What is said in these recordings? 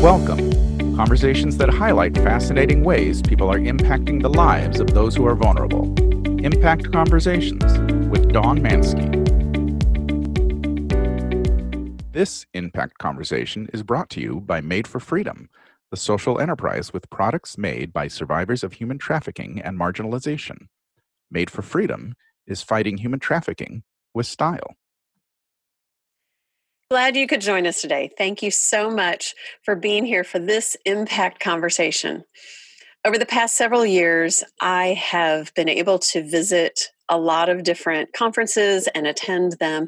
Welcome, conversations that highlight fascinating ways people are impacting the lives of those who are vulnerable. Impact Conversations with Dawn Mansky. This Impact Conversation is brought to you by Made for Freedom, the social enterprise with products made by survivors of human trafficking and marginalization. Made for Freedom is fighting human trafficking with style. Glad you could join us today. Thank you so much for being here for this Impact Conversation. Over the past several years, I have been able to visit a lot of different conferences and attend them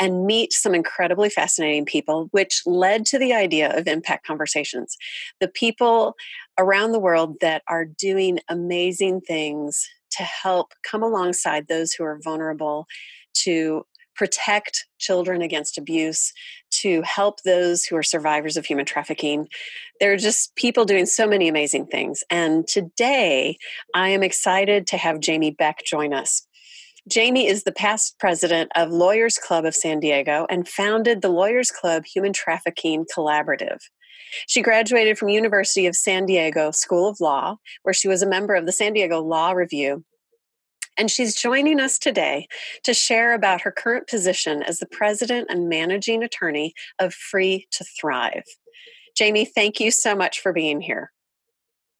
and meet some incredibly fascinating people, which led to the idea of Impact Conversations. The people around the world that are doing amazing things to help come alongside those who are vulnerable, to protect children against abuse, to help those who are survivors of human trafficking. There are just people doing so many amazing things. And today, I am excited to have Jamie Beck join us. Jamie is the past president of Lawyers Club of San Diego and founded the Lawyers Club Human Trafficking Collaborative. She graduated from University of San Diego School of Law, where she was a member of the San Diego Law Review. And she's joining us today to share about her current position as the president and managing attorney of Free to Thrive. Jamie, thank you so much for being here.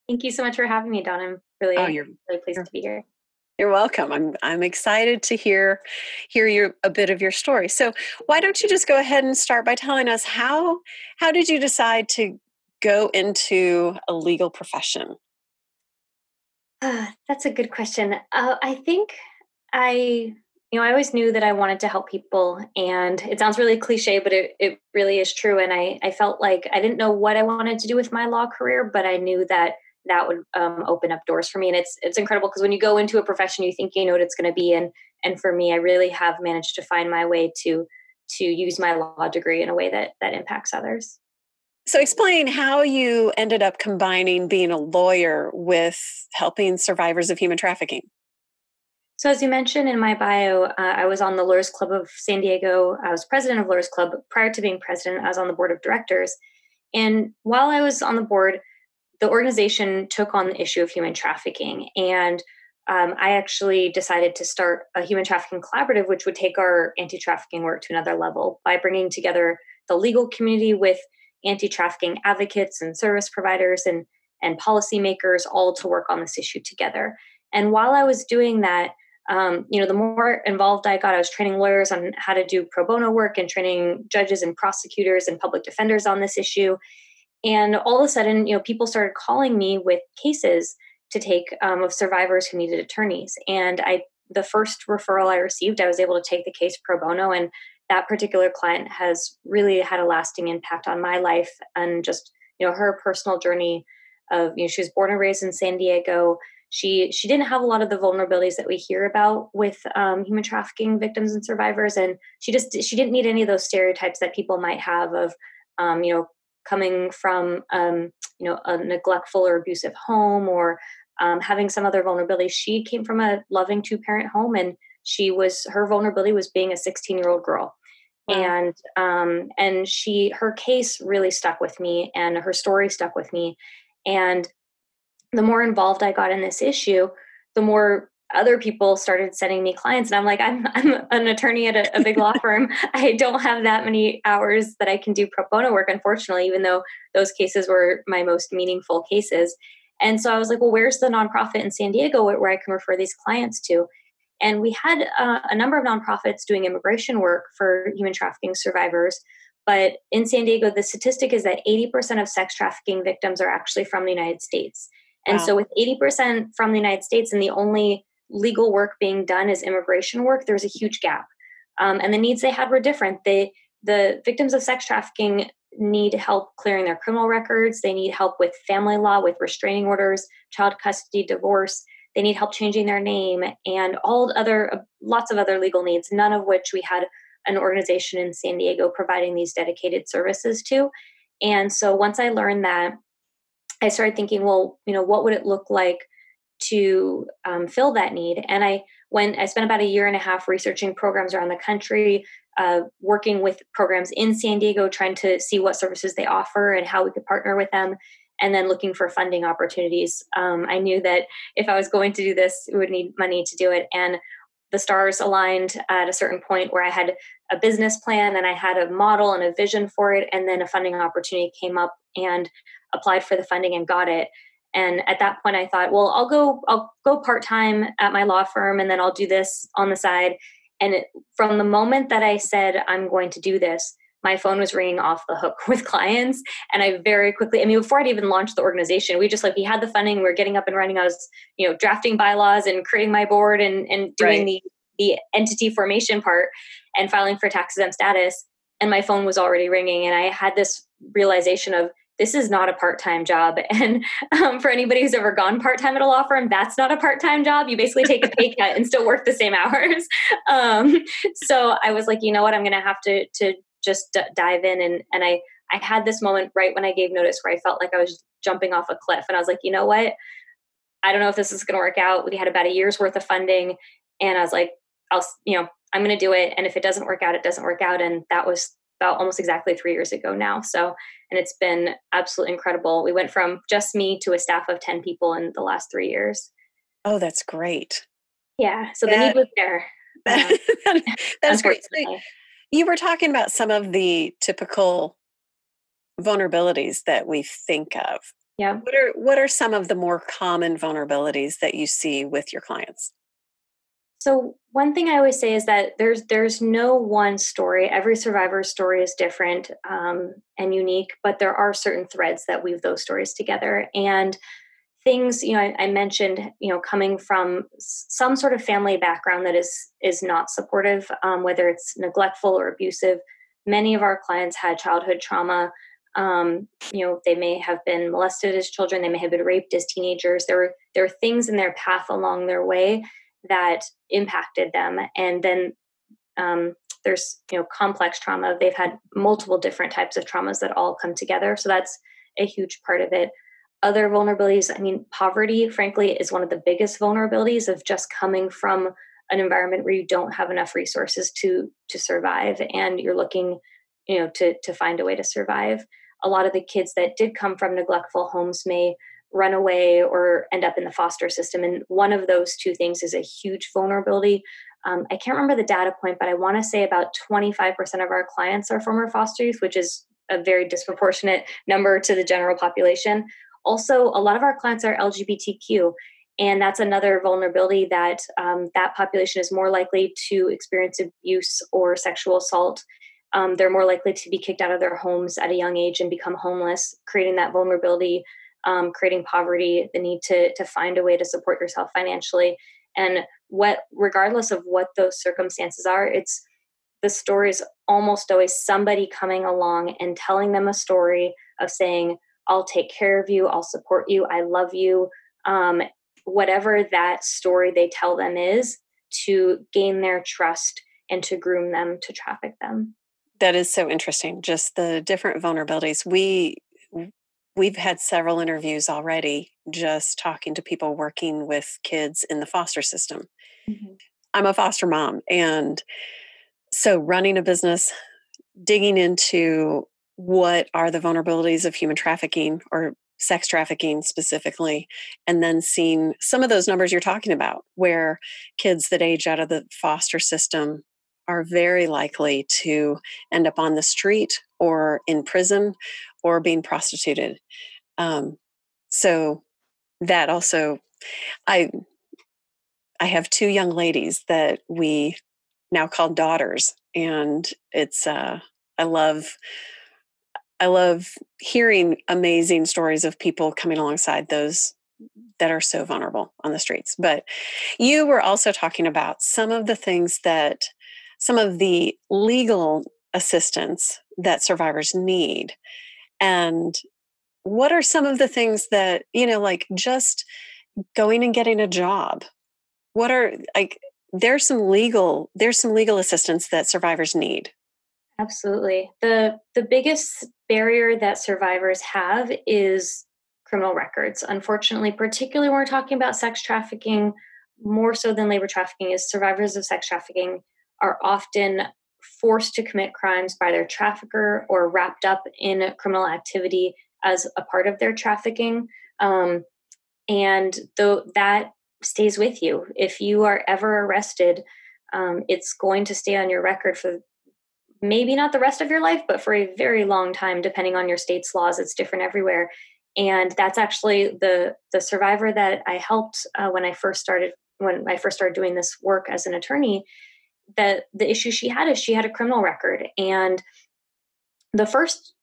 Thank you so much for having me, Dawn. I'm really pleased to be here. You're welcome. I'm excited to hear a bit of your story. So why don't you just go ahead and start by telling us how did you decide to go into a legal profession? That's a good question. I think I always knew that I wanted to help people, and it sounds really cliche, but it really is true. And I felt like I didn't know what I wanted to do with my law career, but I knew that would open up doors for me. And it's incredible because when you go into a profession, you think you know what it's going to be. And for me, I really have managed to find my way to use my law degree in a way that impacts others. So explain how you ended up combining being a lawyer with helping survivors of human trafficking. So as you mentioned in my bio, I was on the Lawyers Club of San Diego. I was president of Lawyers Club. Prior to being president, I was on the board of directors. And while I was on the board, the organization took on the issue of human trafficking. And I actually decided to start a human trafficking collaborative, which would take our anti-trafficking work to another level by bringing together the legal community with anti-trafficking advocates and service providers and policymakers, all to work on this issue together. And while I was doing that, the more involved I got, I was training lawyers on how to do pro bono work and training judges and prosecutors and public defenders on this issue. And all of a sudden, people started calling me with cases to take of survivors who needed attorneys. And the first referral I received, I was able to take the case pro bono, and that particular client has really had a lasting impact on my life and just, her personal journey of, she was born and raised in San Diego. She didn't have a lot of the vulnerabilities that we hear about with human trafficking victims and survivors. And she didn't need any of those stereotypes that people might have of, coming from, a neglectful or abusive home or having some other vulnerability. She came from a loving two-parent home, and her vulnerability was being a 16-year-old girl. Wow. And her case really stuck with me, and her story stuck with me. And the more involved I got in this issue, the more other people started sending me clients. And I'm like, I'm an attorney at a big law firm. I don't have that many hours that I can do pro bono work, unfortunately, even though those cases were my most meaningful cases. And so I was like, well, where's the nonprofit in San Diego where I can refer these clients to? And we had a number of nonprofits doing immigration work for human trafficking survivors. But in San Diego, the statistic is that 80% of sex trafficking victims are actually from the United States. And wow. So with 80% from the United States and the only legal work being done is immigration work, there's a huge gap. And the needs they had were different. The victims of sex trafficking need help clearing their criminal records. They need help with family law, with restraining orders, child custody, divorce. They need help changing their name and lots of other legal needs, none of which we had an organization in San Diego providing these dedicated services to. And so once I learned that, I started thinking, well, what would it look like to fill that need? And I when I spent about a year and a half researching programs around the country, working with programs in San Diego, trying to see what services they offer and how we could partner with them, and then looking for funding opportunities. I knew that if I was going to do this, we would need money to do it. And the stars aligned at a certain point where I had a business plan and I had a model and a vision for it. And then a funding opportunity came up and applied for the funding and got it. And at that point I thought, well, I'll go part-time at my law firm and then I'll do this on the side. And from the moment that I said, I'm going to do this, my phone was ringing off the hook with clients. And I very quickly, I mean, before I'd even launched the organization, we had the funding, we were getting up and running. I was, drafting bylaws and creating my board and doing the entity formation part and filing for tax exempt status. And my phone was already ringing. And I had this realization of, this is not a part-time job. And for anybody who's ever gone part-time at a law firm, that's not a part-time job. You basically take a pay cut and still work the same hours. So I was like, you know what, I'm going to have to just dive in. And I had this moment right when I gave notice where I felt like I was jumping off a cliff. And I was like, you know what, I don't know if this is going to work out. We had about a year's worth of funding. And I was like, I'm going to do it. And if it doesn't work out, it doesn't work out. And that was about almost exactly 3 years ago now. So, and it's been absolutely incredible. We went from just me to a staff of 10 people in the last 3 years. Oh, that's great. Yeah. So the need was there. That's great. So you were talking about some of the typical vulnerabilities that we think of. Yeah. What are some of the more common vulnerabilities that you see with your clients? So one thing I always say is that there's no one story. Every survivor's story is different and unique, but there are certain threads that weave those stories together. And things, I mentioned, coming from some sort of family background that is not supportive, whether it's neglectful or abusive. Many of our clients had childhood trauma. They may have been molested as children. They may have been raped as teenagers. There were things in their path along their way that impacted them. And then there's, complex trauma. They've had multiple different types of traumas that all come together. So that's a huge part of it. Other vulnerabilities, poverty, frankly, is one of the biggest vulnerabilities of just coming from an environment where you don't have enough resources to survive. And you're looking, to find a way to survive. A lot of the kids that did come from neglectful homes may run away or end up in the foster system. And one of those two things is a huge vulnerability. I can't remember the data point, but I want to say about 25% of our clients are former foster youth, which is a very disproportionate number to the general population. Also, a lot of our clients are LGBTQ, and that's another vulnerability that that population is more likely to experience abuse or sexual assault. They're more likely to be kicked out of their homes at a young age and become homeless, creating that vulnerability. Creating poverty, the need to find a way to support yourself financially. And regardless of what those circumstances are, the story is almost always somebody coming along and telling them a story of saying, I'll take care of you, I'll support you, I love you. Whatever that story they tell them is, to gain their trust and to groom them, to traffic them. That is so interesting, just the different vulnerabilities. We've had several interviews already just talking to people working with kids in the foster system. Mm-hmm. I'm a foster mom. And so running a business, digging into what are the vulnerabilities of human trafficking or sex trafficking specifically, and then seeing some of those numbers you're talking about where kids that age out of the foster system are very likely to end up on the street or in prison or being prostituted. So that also, I have two young ladies that we now call daughters, and it's I love hearing amazing stories of people coming alongside those that are so vulnerable on the streets. But you were also talking about some of the things that some of the legal assistance that survivors need. And what are some of the things that, like just going and getting a job? What are, like, there's some legal assistance that survivors need. Absolutely. The biggest barrier that survivors have is criminal records. Unfortunately, particularly when we're talking about sex trafficking, more so than labor trafficking, is survivors of sex trafficking are often forced to commit crimes by their trafficker or wrapped up in criminal activity as a part of their trafficking. And though that stays with you, if you are ever arrested, it's going to stay on your record for maybe not the rest of your life, but for a very long time, depending on your state's laws. It's different everywhere. And that's actually the survivor that I helped when I first started doing this work as an attorney. That the issue she had is she had a criminal record. And the first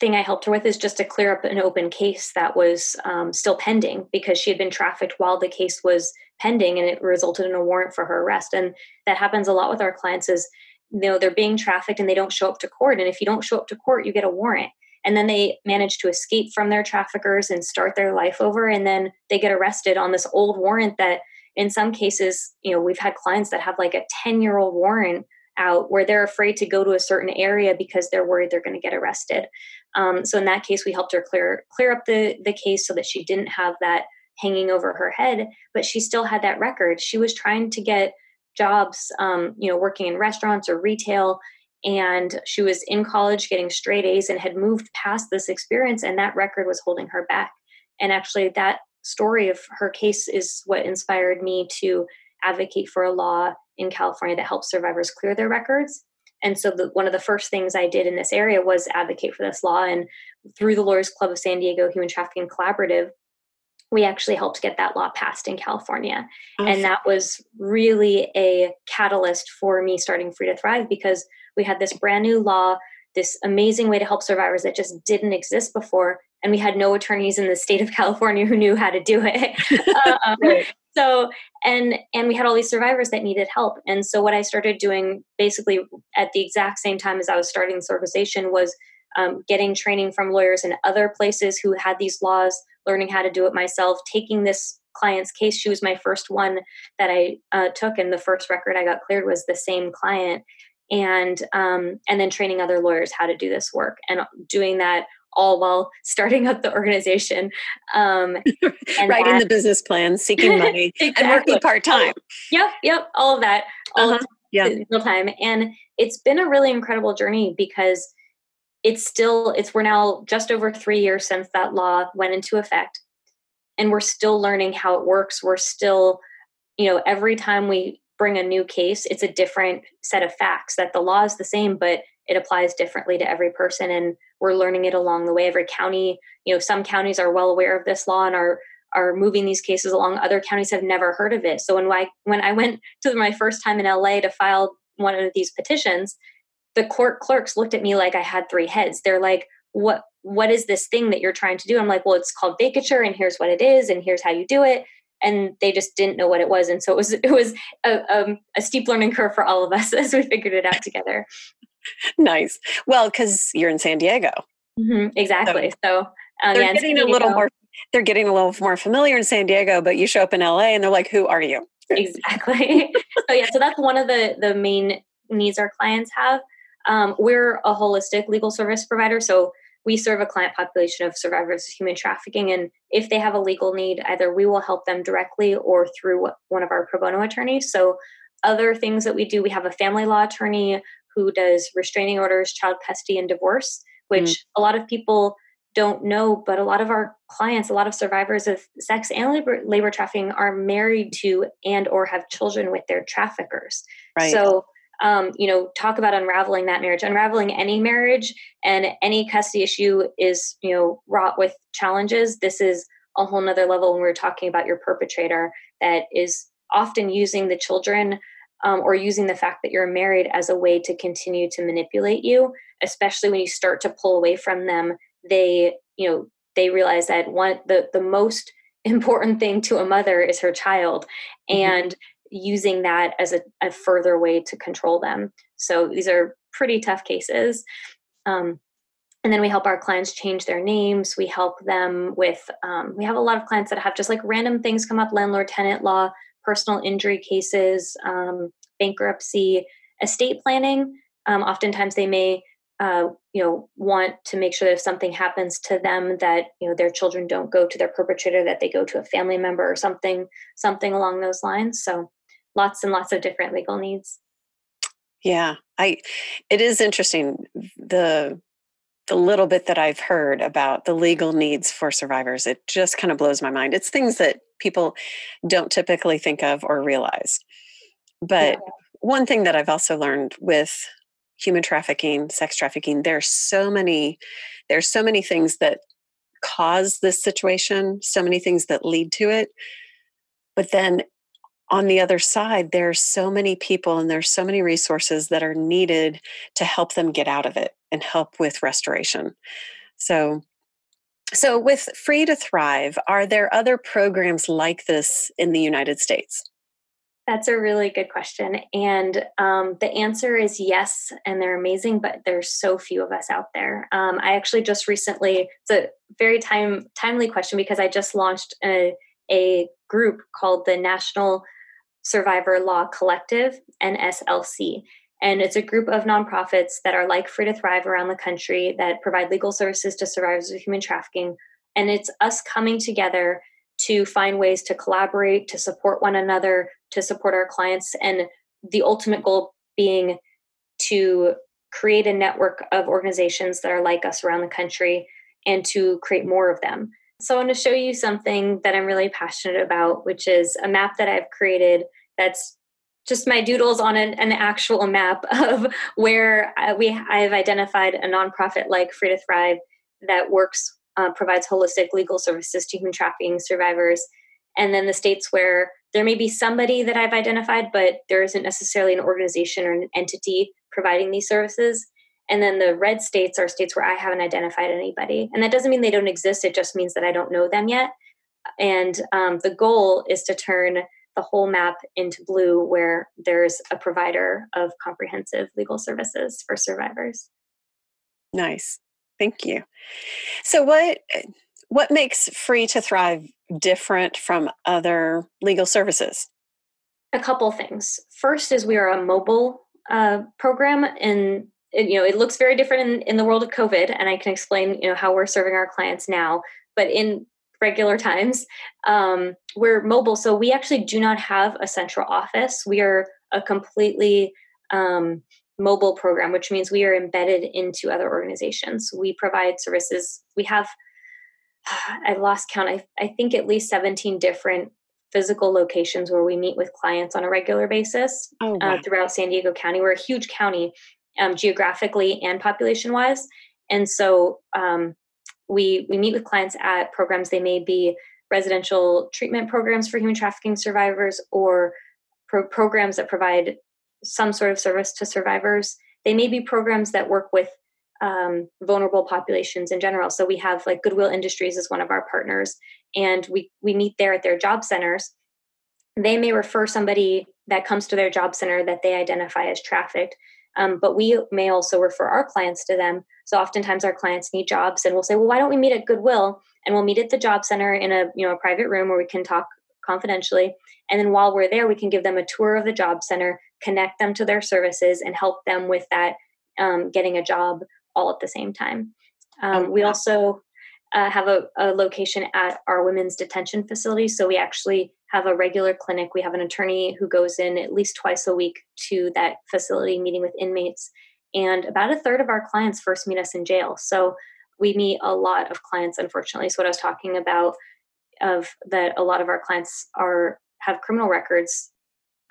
thing I helped her with is just to clear up an open case that was still pending, because she had been trafficked while the case was pending, and it resulted in a warrant for her arrest. And that happens a lot with our clients is, you know, they're being trafficked and they don't show up to court. And if you don't show up to court, you get a warrant. And then they manage to escape from their traffickers and start their life over. And then they get arrested on this old warrant that in some cases, you know, we've had clients that have like a 10-year-old warrant out where they're afraid to go to a certain area because they're worried they're going to get arrested. So in that case, we helped her clear up the case so that she didn't have that hanging over her head, but she still had that record. She was trying to get jobs, you know, working in restaurants or retail. And she was in college getting straight A's and had moved past this experience. And that record was holding her back. And actually that story of her case is what inspired me to advocate for a law in California that helps survivors clear their records. And so one of the first things I did in this area was advocate for this law. And through the Lawyers Club of San Diego Human Trafficking Collaborative, we actually helped get that law passed in California. Awesome. And that was really a catalyst for me starting Free to Thrive, because we had this brand new law, this amazing way to help survivors that just didn't exist before. And we had no attorneys in the state of California who knew how to do it. So we had all these survivors that needed help. And so what I started doing basically at the exact same time as I was starting this organization was getting training from lawyers in other places who had these laws, learning how to do it myself, taking this client's case. She was my first one that I took, and the first record I got cleared was the same client. And then training other lawyers how to do this work, and doing that all while starting up the organization. Writing the business plan, seeking money, exactly. And working part-time. Yep. All of that. All uh-huh. Real time. And it's been a really incredible journey, because we're now just over 3 years since that law went into effect, and we're still learning how it works. We're still, you know, every time we bring a new case, it's a different set of facts, that the law is the same, but it applies differently to every person. And we're learning it along the way. Every county, you know, some counties are well aware of this law and are moving these cases along. Other counties have never heard of it. So when I went to my first time in LA to file one of these petitions, the court clerks looked at me like I had three heads. They're like, what is this thing that you're trying to do? I'm like, well, it's called vacature, and here's what it is, and here's how you do it. And they just didn't know what it was. And so it was a steep learning curve for all of us as we figured it out together. Nice. Well, because you're in San Diego. Mm-hmm, exactly. So they're getting a little more familiar in San Diego, but you show up in LA and they're like, who are you? Exactly. So that's one of the main needs our clients have. We're a holistic legal service provider. So we serve a client population of survivors of human trafficking. And if they have a legal need, either we will help them directly or through one of our pro bono attorneys. So other things that we do, we have a family law attorney who does restraining orders, child custody, and divorce, which a lot of people don't know, but a lot of our clients, a lot of survivors of sex and labor trafficking are married to and or have children with their traffickers. Right. So you know, talk about unraveling that marriage. Unraveling any marriage and any custody issue is, you know, wrought with challenges. This is a whole nother level when we're talking about your perpetrator that is often using the children or using the fact that you're married as a way to continue to manipulate you, especially when you start to pull away from them. They realize that the most important thing to a mother is her child. Mm-hmm. And using that as a further way to control them. So these are pretty tough cases. And then we help our clients change their names. We help them with, we have a lot of clients that have just like random things come up, landlord-tenant law, personal injury cases, bankruptcy, estate planning. Oftentimes they may want to make sure that if something happens to them, that, their children don't go to their perpetrator, that they go to a family member or something along those lines. So lots and lots of different legal needs. Yeah. It is interesting. The little bit that I've heard about the legal needs for survivors, it just kind of blows my mind. It's things that people don't typically think of or realize. But one thing that I've also learned with human trafficking, sex trafficking, there's so many things that cause this situation, so many things that lead to it. But then on the other side, there's so many people and there's so many resources that are needed to help them get out of it and help with restoration. So with Free to Thrive, are there other programs like this in the United States? That's a really good question. And the answer is yes, and they're amazing, but there's so few of us out there. I actually just recently, it's a very timely question, because I just launched a group called the National Survivor Law Collective, NSLC. And it's a group of nonprofits that are like Free to Thrive around the country that provide legal services to survivors of human trafficking. And it's us coming together to find ways to collaborate, to support one another, to support our clients, and the ultimate goal being to create a network of organizations that are like us around the country and to create more of them. So I want to show you something that I'm really passionate about, which is a map that I've created that's just my doodles on an actual map of where I've identified a nonprofit like Free to Thrive that provides holistic legal services to human trafficking survivors. And then the states where there may be somebody that I've identified, but there isn't necessarily an organization or an entity providing these services. And then the red states are states where I haven't identified anybody. And that doesn't mean they don't exist. It just means that I don't know them yet. And the goal is to turn the whole map into blue, where there's a provider of comprehensive legal services for survivors. Nice. Thank you. So what makes Free to Thrive different from other legal services? A couple things. First is we are a mobile program, and it looks very different in the world of COVID, and I can explain how we're serving our clients now. But in regular times, we're mobile, so we actually do not have a central office. We are a completely mobile program, which means we are embedded into other organizations. We provide services. We have, I've lost count, I think at least 17 different physical locations where we meet with clients on a regular basis. Oh, wow. Throughout San Diego County. We're a huge county, geographically and population-wise. And so we meet with clients at programs. They may be residential treatment programs for human trafficking survivors, or programs that provide some sort of service to survivors. They may be programs that work with vulnerable populations in general. So we have, like, Goodwill Industries is one of our partners, and we meet there at their job centers. They may refer somebody that comes to their job center that they identify as trafficked, but we may also refer our clients to them. So oftentimes our clients need jobs, and we'll say, well, why don't we meet at Goodwill? And we'll meet at the job center in a private room where we can talk confidentially. And then while we're there, we can give them a tour of the job center, connect them to their services, and help them with that, getting a job, all at the same time. We also have a location at our women's detention facility. So we actually have a regular clinic. We have an attorney who goes in at least twice a week to that facility, meeting with inmates. And about a third of our clients first meet us in jail. So we meet a lot of clients, unfortunately. So what I was talking about, of that, a lot of our clients have criminal records.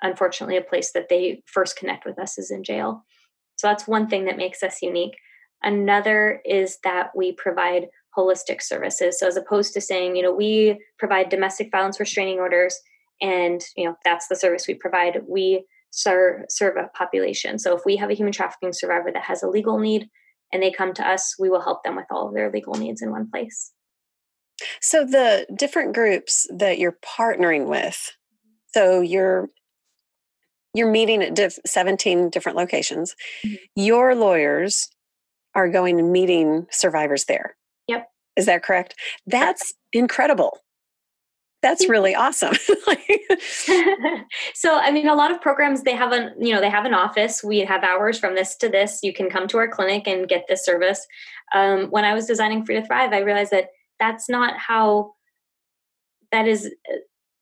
Unfortunately, a place that they first connect with us is in jail. So that's one thing that makes us unique. Another is that we provide holistic services. So as opposed to saying, we provide domestic violence restraining orders, and that's the service we provide, we serve a population. So if we have a human trafficking survivor that has a legal need and they come to us, we will help them with all of their legal needs in one place. So the different groups that you're partnering with, so you're meeting at 17 different locations. Mm-hmm. Your lawyers are going and meeting survivors there. Yep. Is that correct? That's incredible. That's really awesome. So, I mean, a lot of programs, they have an, you know, they have an office. We have hours from this to this. You can come to our clinic and get this service. When I was designing Free to Thrive, I realized that that's not how that is.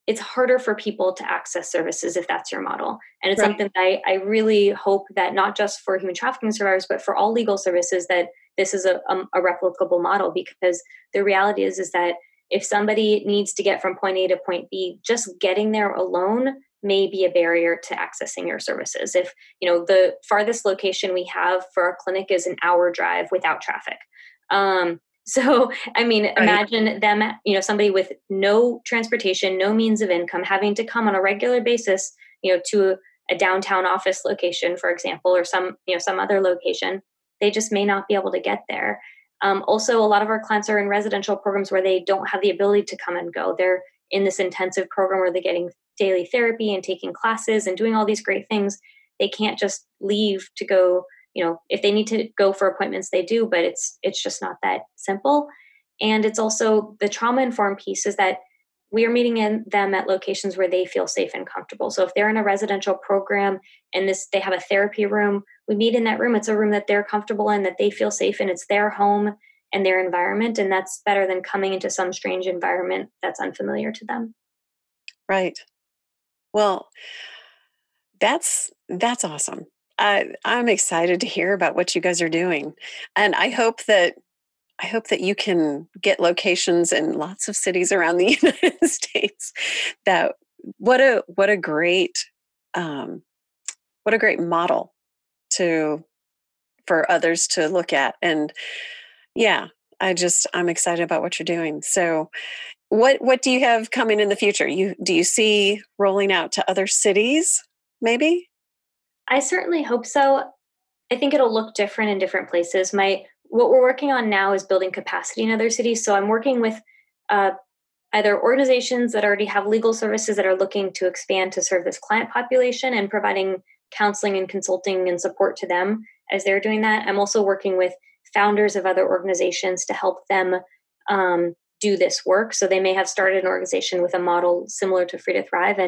It's harder for people to access services if that's your model. And it's something that I really hope that not just for human trafficking survivors, but for all legal services, that this is a replicable model, because the reality is that if somebody needs to get from point A to point B, just getting there alone may be a barrier to accessing your services. If, you know, the farthest location we have for our clinic is an hour drive without traffic. So, I mean, imagine them, you know, somebody with no transportation, no means of income, having to come on a regular basis, you know, to a downtown office location, for example, or some, you know, some other location. They just may not be able to get there. Also, a lot of our clients are in residential programs where they don't have the ability to come and go. They're in this intensive program where they're getting daily therapy and taking classes and doing all these great things. They can't just leave to go, you know, if they need to go for appointments, they do, but it's just not that simple. And it's also the trauma-informed piece is that we are meeting them at locations where they feel safe and comfortable. So if they're in a residential program and they have a therapy room, we meet in that room. It's a room that they're comfortable in, that they feel safe in. It's their home and their environment. And that's better than coming into some strange environment that's unfamiliar to them. Right. Well, that's awesome. I'm excited to hear about what you guys are doing. And I hope that you can get locations in lots of cities around the United States. That what a great model for others to look at. And yeah, I'm excited about what you're doing. So what do you have coming in the future? Do you see rolling out to other cities maybe? I certainly hope so. I think it'll look different in different places. What we're working on now is building capacity in other cities. So I'm working with either organizations that already have legal services that are looking to expand to serve this client population and providing counseling and consulting and support to them as they're doing that. I'm also working with founders of other organizations to help them do this work. So they may have started an organization with a model similar to Free to Thrive,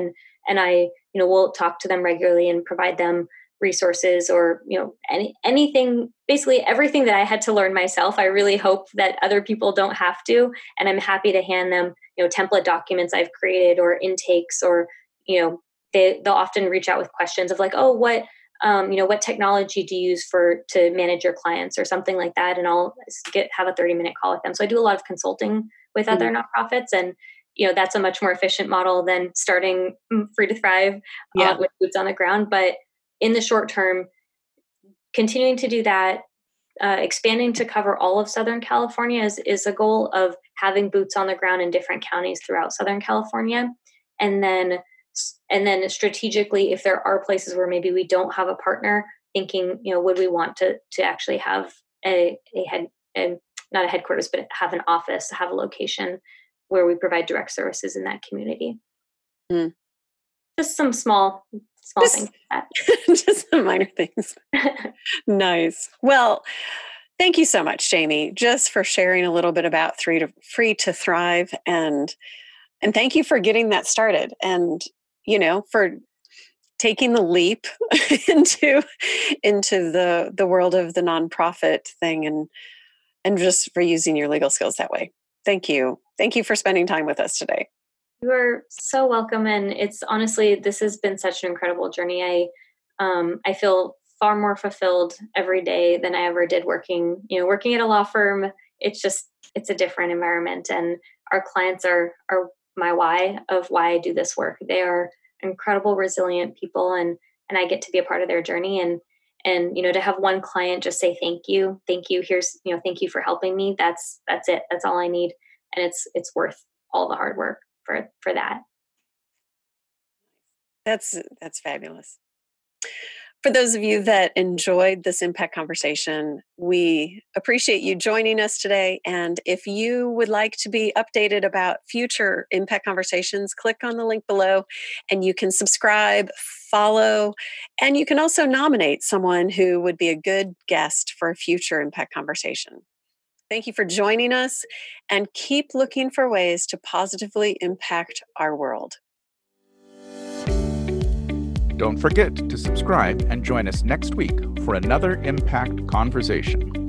and I, you know, we'll talk to them regularly and provide them resources or, you know, anything, basically everything that I had to learn myself. I really hope that other people don't have to, and I'm happy to hand them, you know, template documents I've created or intakes, or, you know, they'll often reach out with questions of like, oh, what technology do you use to manage your clients or something like that. And I'll have a 30-minute call with them. So I do a lot of consulting with other nonprofits, and, you know, that's a much more efficient model than starting Free to Thrive with boots on the ground. But in the short term, continuing to do that, expanding to cover all of Southern California is a goal of having boots on the ground in different counties throughout Southern California. And then strategically, if there are places where maybe we don't have a partner, thinking, you know, would we want to actually have not a headquarters, but have an office, have a location where we provide direct services in that community. Mm. Just some small things like that. Just some minor things. Nice. Well, thank you so much, Jamie, just for sharing a little bit about Free to Thrive, and thank you for getting that started, and, you know, for taking the leap into the world of the nonprofit thing, and just for using your legal skills that way. Thank you. Thank you for spending time with us today. You are so welcome. And it's honestly, this has been such an incredible journey. I feel far more fulfilled every day than I ever did working at a law firm. It's a different environment, and our clients are my why of why I do this work. They are incredible, resilient people, and I get to be a part of their journey, and, you know, to have one client just say, thank you. Here's, you know, thank you for helping me. That's it. That's all I need. And it's worth all the hard work for that. That's fabulous. For those of you that enjoyed this Impact Conversation, we appreciate you joining us today. And if you would like to be updated about future Impact Conversations, click on the link below and you can subscribe, follow, and you can also nominate someone who would be a good guest for a future Impact Conversation. Thank you for joining us, and keep looking for ways to positively impact our world. Don't forget to subscribe and join us next week for another Impact Conversation.